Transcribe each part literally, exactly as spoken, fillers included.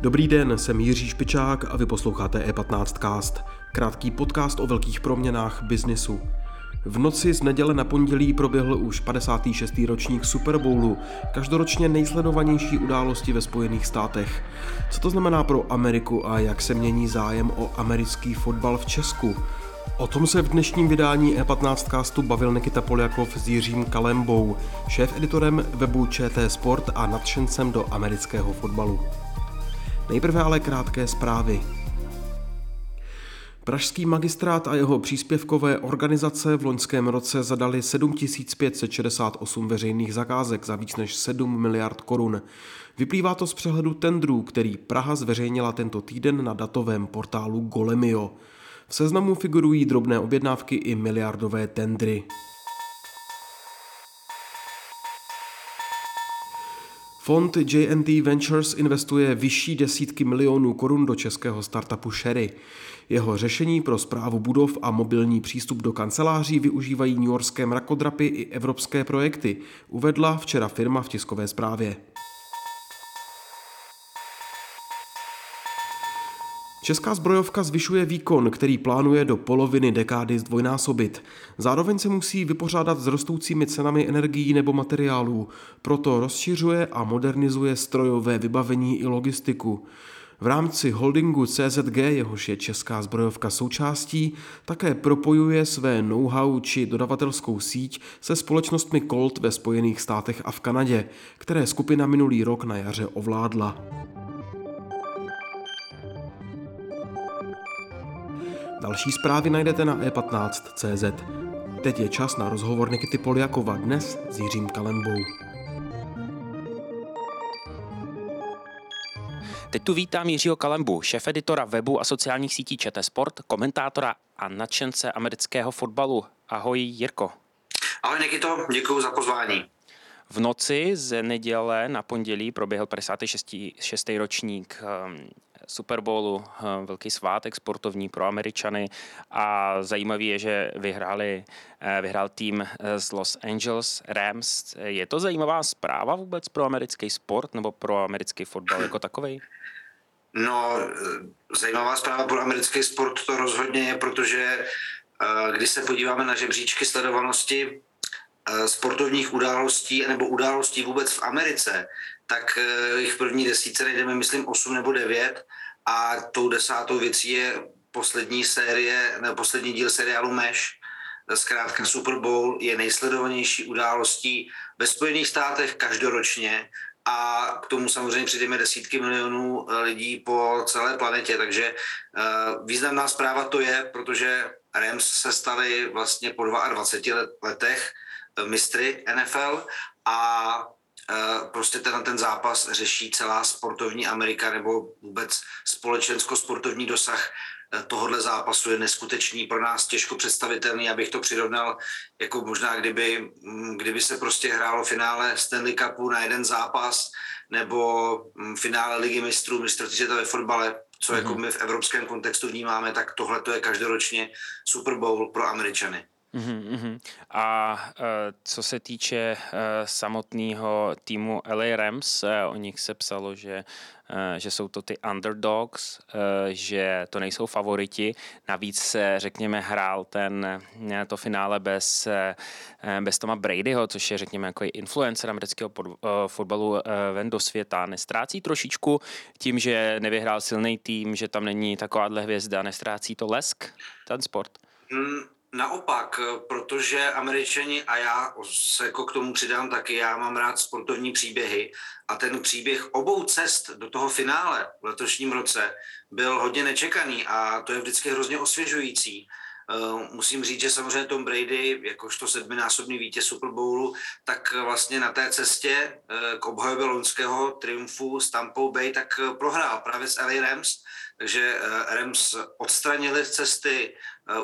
Dobrý den, jsem Jiří Špičák a vy posloucháte E patnáct cast, krátký podcast o velkých proměnách biznisu. V noci z neděle na pondělí proběhl už padesátý šestý ročník Superbowlu, každoročně nejsledovanější události ve Spojených státech. Co to znamená pro Ameriku a jak se mění zájem o americký fotbal v Česku? O tom se v dnešním vydání E patnáct castu bavil Nikita Poljakov s Jiřím Kalembou, šéfeditorem webu Č T Sport a nadšencem do amerického fotbalu. Nejprve ale krátké zprávy. Pražský magistrát a jeho příspěvkové organizace v loňském roce zadali sedm tisíc pět set šedesát osm veřejných zakázek za víc než sedm miliard korun. Vyplývá to z přehledu tendrů, který Praha zveřejnila tento týden na datovém portálu Golemio. V seznamu figurují drobné objednávky i miliardové tendry. Fond J and T Ventures investuje vyšší desítky milionů korun do českého startupu Sherry. Jeho řešení pro správu budov a mobilní přístup do kanceláří využívají newyorské mrakodrapy i evropské projekty, uvedla včera firma v tiskové zprávě. Česká zbrojovka zvyšuje výkon, který plánuje do poloviny dekády zdvojnásobit. Zároveň se musí vypořádat s rostoucími cenami energií nebo materiálů, proto rozšiřuje a modernizuje strojové vybavení i logistiku. V rámci holdingu C Z G, jehož je Česká zbrojovka součástí, také propojuje své know-how či dodavatelskou síť se společnostmi Colt ve Spojených státech a v Kanadě, které skupina minulý rok na jaře ovládla. Další zprávy najdete na E patnáct cé zet. Teď je čas na rozhovor Nikity Poljakova dnes s Jiřím Kalembou. Teď tu vítám Jiřího Kalembu, šéfeditora webu a sociálních sítí Č T Sport, komentátora a nadšence amerického fotbalu. Ahoj Jirko. Ahoj Nikito, děkuji za pozvání. V noci z neděle na pondělí proběhl padesátý šestý ročník Superbowlu, velký svátek sportovní pro Američany a zajímavý je, že vyhráli, vyhrál tým z Los Angeles Rams. Je to zajímavá zpráva vůbec pro americký sport nebo pro americký fotbal jako takovej? No, zajímavá zpráva pro americký sport to rozhodně je, protože když se podíváme na žebříčky sledovanosti sportovních událostí nebo událostí vůbec v Americe, tak jich v první desítce najdeme, myslím, osm nebo devět a tou desátou věcí je poslední série, ne, poslední díl seriálu Mesh, zkrátka Super Bowl je nejsledovanější událostí ve Spojených státech každoročně a k tomu samozřejmě přijdeme desítky milionů lidí po celé planetě, takže významná zpráva to je, protože Rams se stali vlastně po dvaceti dvou letech mistry N F L a e, prostě ten, ten zápas řeší celá sportovní Amerika nebo vůbec společensko-sportovní dosah e, tohohle zápasu je neskutečný, pro nás těžko představitelný, abych to přirovnal jako možná kdyby, kdyby se prostě hrálo finále Stanley Cupu na jeden zápas nebo m, finále Ligy mistrů, mistrovství světa ve fotbale, co mm-hmm. jako my v evropském kontextu vnímáme, tak tohle to je každoročně Super Bowl pro Američany. Uhum. A uh, co se týče uh, samotného týmu L A Rams, uh, o nich se psalo, že, uh, že jsou to ty underdogs, uh, že to nejsou favoriti. Navíc se, řekněme, hrál ten, to finále bez, uh, bez Toma Bradyho, což je, řekněme, jako influencer amerického pod, uh, fotbalu uh, ven do světa. Nestrácí trošičku tím, že nevyhrál silný tým, že tam není takováhle hvězda, nestrácí to lesk, ten sport? Mm. Naopak, protože Američani, a já se jako k tomu přidám taky, já mám rád sportovní příběhy a ten příběh obou cest do toho finále v letošním roce byl hodně nečekaný a to je vždycky hrozně osvěžující. Musím říct, že samozřejmě Tom Brady, jakožto sedminásobný vítěz Super Bowlu, tak vlastně na té cestě k obhajobě loňského triumfu s Tampa Bay, tak prohrál právě s L A Rams, takže Rams odstranili z cesty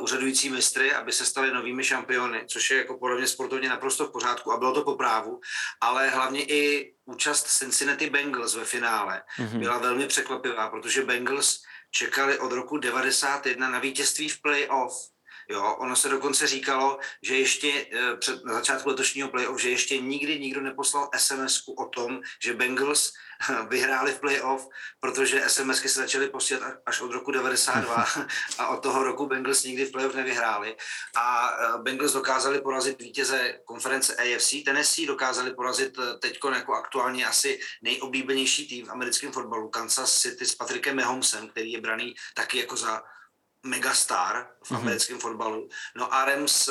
úřadující mistry, aby se stali novými šampiony, což je jako podobně sportovně naprosto v pořádku a bylo to po právu, ale hlavně i účast Cincinnati Bengals ve finále mm-hmm. byla velmi překvapivá, protože Bengals čekali od roku devadesát jedna na vítězství v playoff. Jo, ono se dokonce říkalo, že ještě před, na začátku letošního playoff, že ještě nikdy nikdo neposlal es em esku o tom, že Bengals vyhráli v playoff, protože SMSky se začaly posílat až od roku devadesát dva a od toho roku Bengals nikdy v playoff nevyhráli. A Bengals dokázali porazit vítěze konference A F C, Tennessee dokázali porazit teďko jako aktuálně asi nejoblíbenější tým v americkém fotbalu, Kansas City s Patrickem Mahomesem, který je braný taky jako za megastar v americkém mm-hmm. fotbalu. No a Rams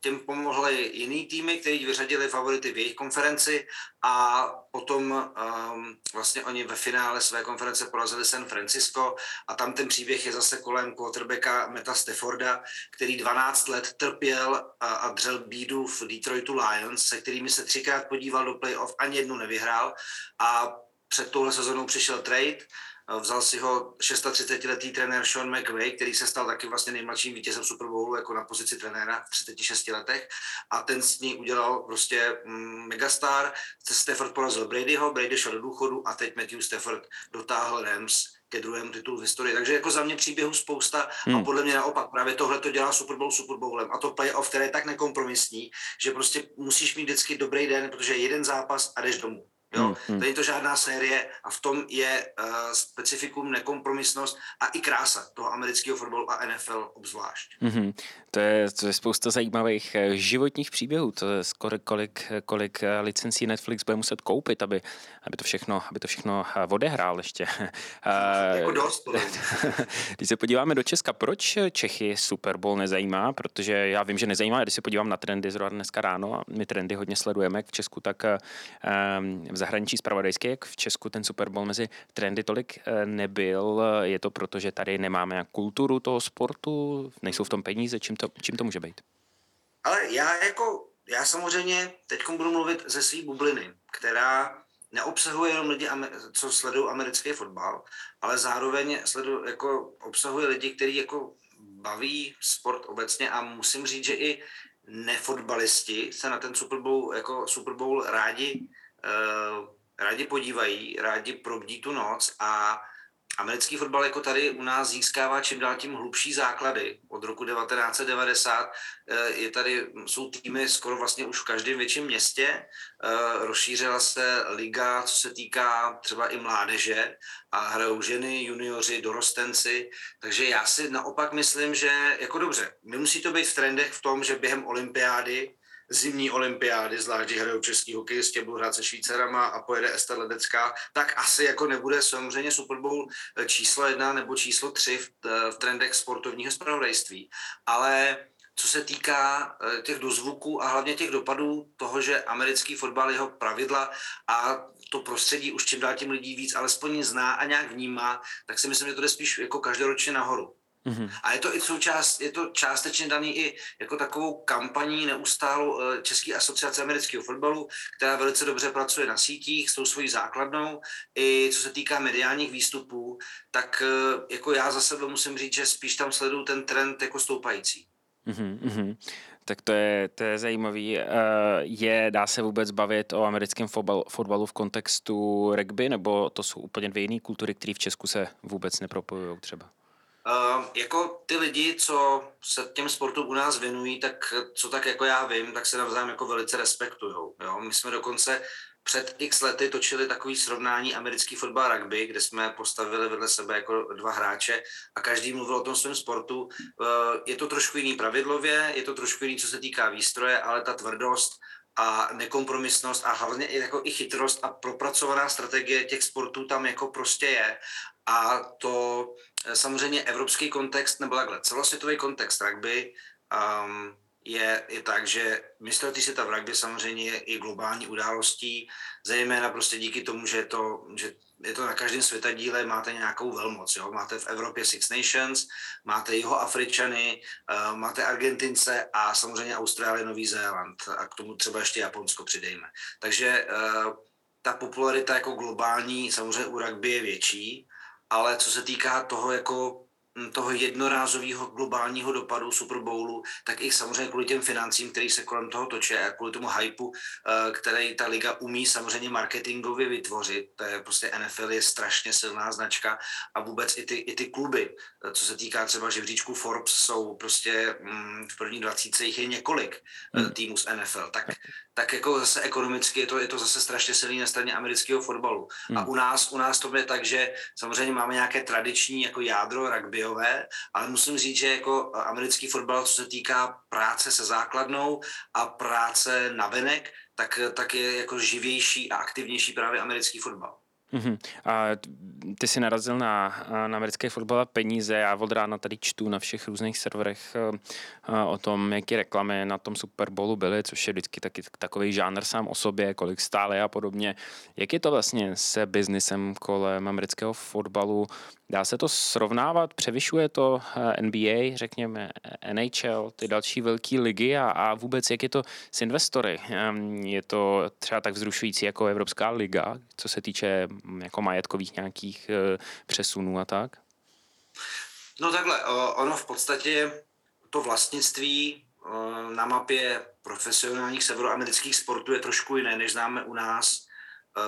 těm pomohly jiný týmy, který vyřadili favority v jejich konferenci a potom um, vlastně oni ve finále své konference porazili San Francisco a tam ten příběh je zase kolem quarterbacka Matthew Stafforda, který dvanáct let trpěl a, a dřel bídu v Detroitu Lions, se kterými se třikrát podíval do playoff, ani jednu nevyhrál a před touhle sezónou přišel trade. Vzal si ho třicetišestiletý trenér Sean McVay, který se stal taky vlastně nejmladším vítězem Superbowlu jako na pozici trenéra v třiceti šesti letech a ten s ní udělal prostě megastar. Stafford porazil Bradyho, Brady šel do důchodu a teď Matthew Stafford dotáhl Rams ke druhému titulu v historii. Takže jako za mě příběhů spousta hmm. a podle mě naopak právě tohle to dělá Superbowl Superbowlem a to playoff, které je tak nekompromisní, že prostě musíš mít vždycky dobrý den, protože jeden zápas a jdeš domů. Jo, tady je to žádná série a v tom je uh, specifikum, nekompromisnost a i krása toho amerického fotbalu a N F L obzvlášť. Mm-hmm. To je, to je spousta zajímavých životních příběhů, to je skoro kolik, kolik licencí Netflix bude muset koupit, aby, aby, to, všechno, aby to všechno odehrál ještě. Jako dost. Když se podíváme do Česka, proč Čechy Super Bowl nezajímá, protože já vím, že nezajímá, když se podívám na trendy zrovna dneska ráno a my trendy hodně sledujeme, jak v Česku, tak um, v zahraničí zpravodajské, jak v Česku ten Super Bowl mezi trendy tolik nebyl. Je to proto, že tady nemáme kulturu toho sportu, nejsou v tom peníze, čím to, čím to může být? Ale já jako, já samozřejmě teďkom budu mluvit ze své bubliny, která neobsahuje jenom lidi, co sledují americký fotbal, ale zároveň sledu, jako obsahuje lidi, kteří jako baví sport obecně a musím říct, že i nefotbalisti se na ten Super Bowl, jako Super Bowl rádi Uh, rádi podívají, rádi probdí tu noc a americký fotbal jako tady u nás získává čím dál tím hlubší základy. Od roku devatenáct devadesát je tady, jsou týmy skoro vlastně už v každém větším městě. Rozšířila se liga, co se týká třeba i mládeže a hrajou ženy, junioři, dorostenci. Takže já si naopak myslím, že jako dobře, nemusí to být v trendech v tom, že během olympiády zimní olympiády, zvlášť hrajou český hokejisti, budou hrát se Švýcarama a pojede Ester Ledecká, tak asi jako nebude samozřejmě Super Bowl číslo jedna nebo číslo tři v, v trendech sportovního zpravodajství. Ale co se týká těch dozvuků a hlavně těch dopadů toho, že americký fotbal, jeho pravidla a to prostředí už čím dál tím lidí víc alespoň zná a nějak vnímá, tak si myslím, že to jde spíš jako každoročně nahoru. Mm-hmm. A je to i součást, je to částečně daný i jako takovou kampaní neustálou České asociace amerického fotbalu, která velice dobře pracuje na sítích s tou svojí základnou. I co se týká mediálních výstupů, tak jako já za sebe musím říct, že spíš tam sleduju ten trend jako stoupající. Mm-hmm. Tak to je, to je zajímavý. Je, dá se vůbec bavit o americkém fotbal, fotbalu v kontextu rugby, nebo to jsou úplně dvě jiné kultury, které v Česku se vůbec nepropojují třeba? Uh, jako ty lidi, co se těm sportům u nás věnují, tak co tak jako já vím, tak se navzájem jako velice respektujou. Jo? My jsme dokonce před x lety točili takový srovnání americký fotbal a rugby, kde jsme postavili vedle sebe jako dva hráče a každý mluvil o tom svém sportu. Uh, je to trošku jiný pravidlově, je to trošku jiný, co se týká výstroje, ale ta tvrdost a nekompromisnost a hlavně i, jako i chytrost a propracovaná strategie těch sportů tam jako prostě je. A to samozřejmě evropský kontext, nebo takhle, celosvětový kontext rugby um, je, je tak, že mistrovství světa v rugby samozřejmě je i globální událostí, zejména prostě díky tomu, že je to, že je to na každém světadíle, máte nějakou velmoc, jo? Máte v Evropě Six Nations, máte Jihoafričany, uh, máte Argentince a samozřejmě Austrálie, Nový Zéland a k tomu třeba ještě Japonsko přidejme. Takže uh, ta popularita jako globální samozřejmě u rugby je větší, ale co se týká toho jako toho jednorázového globálního dopadu Super Bowlu, tak i samozřejmě kvůli těm financím, který se kolem toho toče a kvůli tomu hypeu, který ta liga umí samozřejmě marketingově vytvořit. To je prostě N F L je strašně silná značka a vůbec i ty, i ty kluby, co se týká třeba živříčku Forbes, jsou prostě mm, v první dvacítce jich je několik týmů z N F L. Tak, tak jako zase ekonomicky je to, je to zase strašně silný na straně amerického fotbalu. A u nás, u nás to je tak, že samozřejmě máme nějaké tradiční jako jádro rugbyové, ale musím říct, že jako americký fotbal, co se týká práce se základnou a práce navenek, tak, tak je jako živější a aktivnější právě americký fotbal. Uhum. A ty jsi narazil na, na americký fotbal a peníze. Já od rána tady čtu na všech různých serverech o tom, jaký reklamy na tom Superbowlu byly, což je vždycky taky takový žánr sám o sobě, kolik stále a podobně. Jak je to vlastně se biznisem kolem amerického fotbalu? Dá se to srovnávat? Převyšuje to N B A, řekněme N H L, ty další velké ligy a, a vůbec jak je to s investory? Je to třeba tak vzrušující jako Evropská liga, co se týče jako majetkových nějakých přesunů a tak? No takhle, ono v podstatě to vlastnictví na mapě profesionálních severoamerických sportů je trošku jiné, než známe u nás.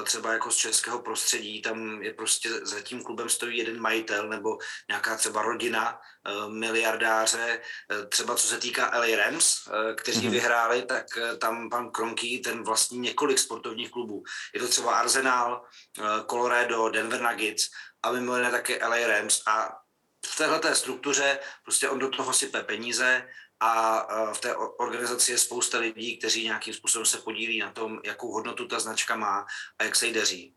Třeba jako z českého prostředí, tam je prostě za tím klubem stojí jeden majitel nebo nějaká třeba rodina miliardáře, třeba co se týká L A Rams, kteří mm-hmm. vyhráli, tak tam pan Kroenke, ten vlastní několik sportovních klubů. Je to třeba Arsenal, Colorado, Denver Nuggets a mimo jiné také L A Rams a v téhleté struktuře prostě on do toho sype peníze a v té organizaci je spousta lidí, kteří nějakým způsobem se podílí na tom, jakou hodnotu ta značka má a jak se jí daří.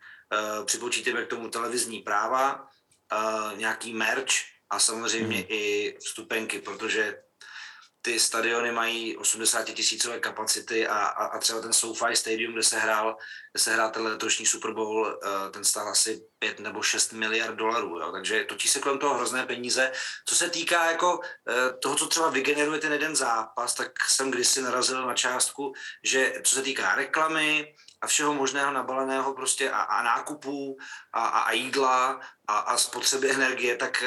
Připočítejme k tomu televizní práva, nějaký merch a samozřejmě hmm. i vstupenky, protože ty stadiony mají osmdesátitisícové kapacity a, a, a třeba ten SoFi Stadium, kde se hrál, kde se hrál ten letošní Super Bowl, ten stál asi pět nebo šest miliard dolarů, jo? Takže točí se kolem toho hrozné peníze. Co se týká jako toho, co třeba vygeneruje ten jeden zápas, tak jsem kdysi narazil na částku, že co se týká reklamy a všeho možného nabaleného prostě a, a nákupů a, a, a jídla a, a spotřeby energie, tak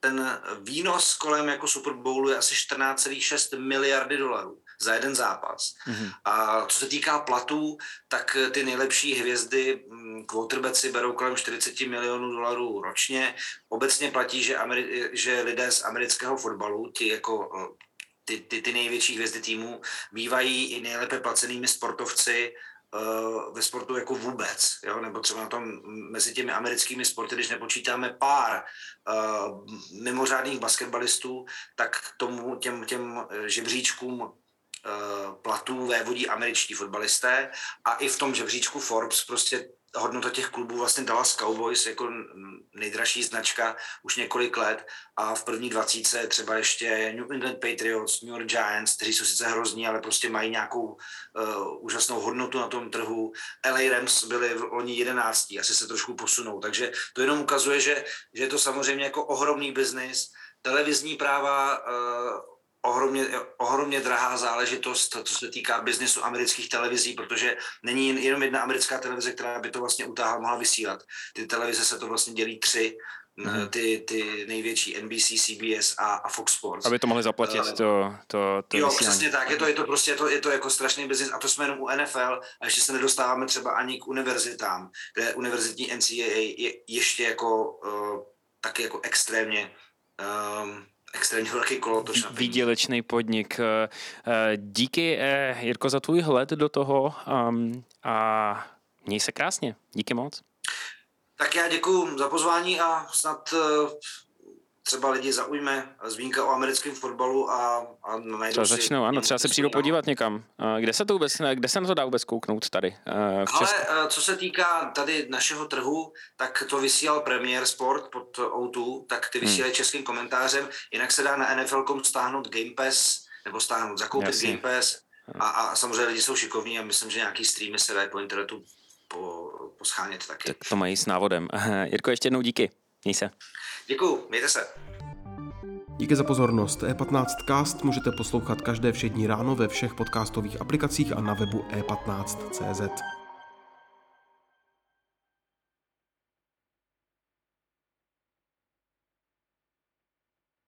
ten výnos kolem jako Super Bowlu je asi čtrnáct celá šest miliardy dolarů za jeden zápas. Mm-hmm. A co se týká platů, tak ty nejlepší hvězdy quarterbacki berou kolem čtyřicet milionů dolarů ročně. Obecně platí, že, Ameri- že lidé z amerického fotbalu, ti jako ty, ty, ty největší hvězdy týmů, bývají i nejlépe placenými sportovci ve sportu jako vůbec, jo? Nebo třeba na tom mezi těmi americkými sporty, když nepočítáme pár uh, mimořádných basketbalistů, tak k tomu těm, těm žebříčkům uh, platů vévodí američtí fotbalisté a i v tom žebříčku Forbes prostě hodnota těch klubů vlastně Dallas Cowboys jako nejdražší značka už několik let a v první dvacítce třeba ještě New England Patriots, New York Giants, kteří jsou sice hrozní, ale prostě mají nějakou uh, úžasnou hodnotu na tom trhu. L A Rams byli v loni jedenáctí, asi se trošku posunou, takže to jenom ukazuje, že, že je to samozřejmě jako ohromný biznis, televizní práva, uh, Ohromně, ohromně drahá záležitost, co se týká biznesu amerických televizí, protože není jenom jedna americká televize, která by to vlastně utáhla, mohla vysílat. Ty televize se to vlastně dělí tři, mm. ty, ty největší N B C, C B S a, a Fox Sports. Aby to mohli zaplatit uh, to, to, to jo, vysílání. Přesně tak, je to, je to prostě je to, je to jako strašný biznis a to jsme jenom u N F L a ještě se nedostáváme třeba ani k univerzitám, kde univerzitní N C A A je ještě jako uh, taky jako extrémně um, extrémně velký kolotoč. Výdělečný podnik. Díky, Jirko, za tvůj hled do toho a měj se krásně. Díky moc. Tak já děkuju za pozvání a snad třeba lidi zaujme zmínka o americkém fotbalu a, a najdou si... Začnou, ano, třeba se přijdou podívat někam. Kde se, to vůbec, kde se na to dá vůbec kouknout tady? Ale co se týká tady našeho trhu, tak to vysílal Premier Sport pod O dva, tak ty vysílají hmm. českým komentářem, jinak se dá na N F L tečka com stáhnout Game Pass, nebo stáhnout, zakoupit Jasně. Game Pass a, a samozřejmě lidi jsou šikovní a myslím, že nějaký streamy se dají po internetu po, poschánět taky. Tak to mají s návodem. Jirko, ještě jednou díky. Měj se. Děkuju, mějte se. Díky za pozornost. E patnáct cast můžete poslouchat každé všední ráno ve všech podcastových aplikacích a na webu e patnáct tečka cé zet.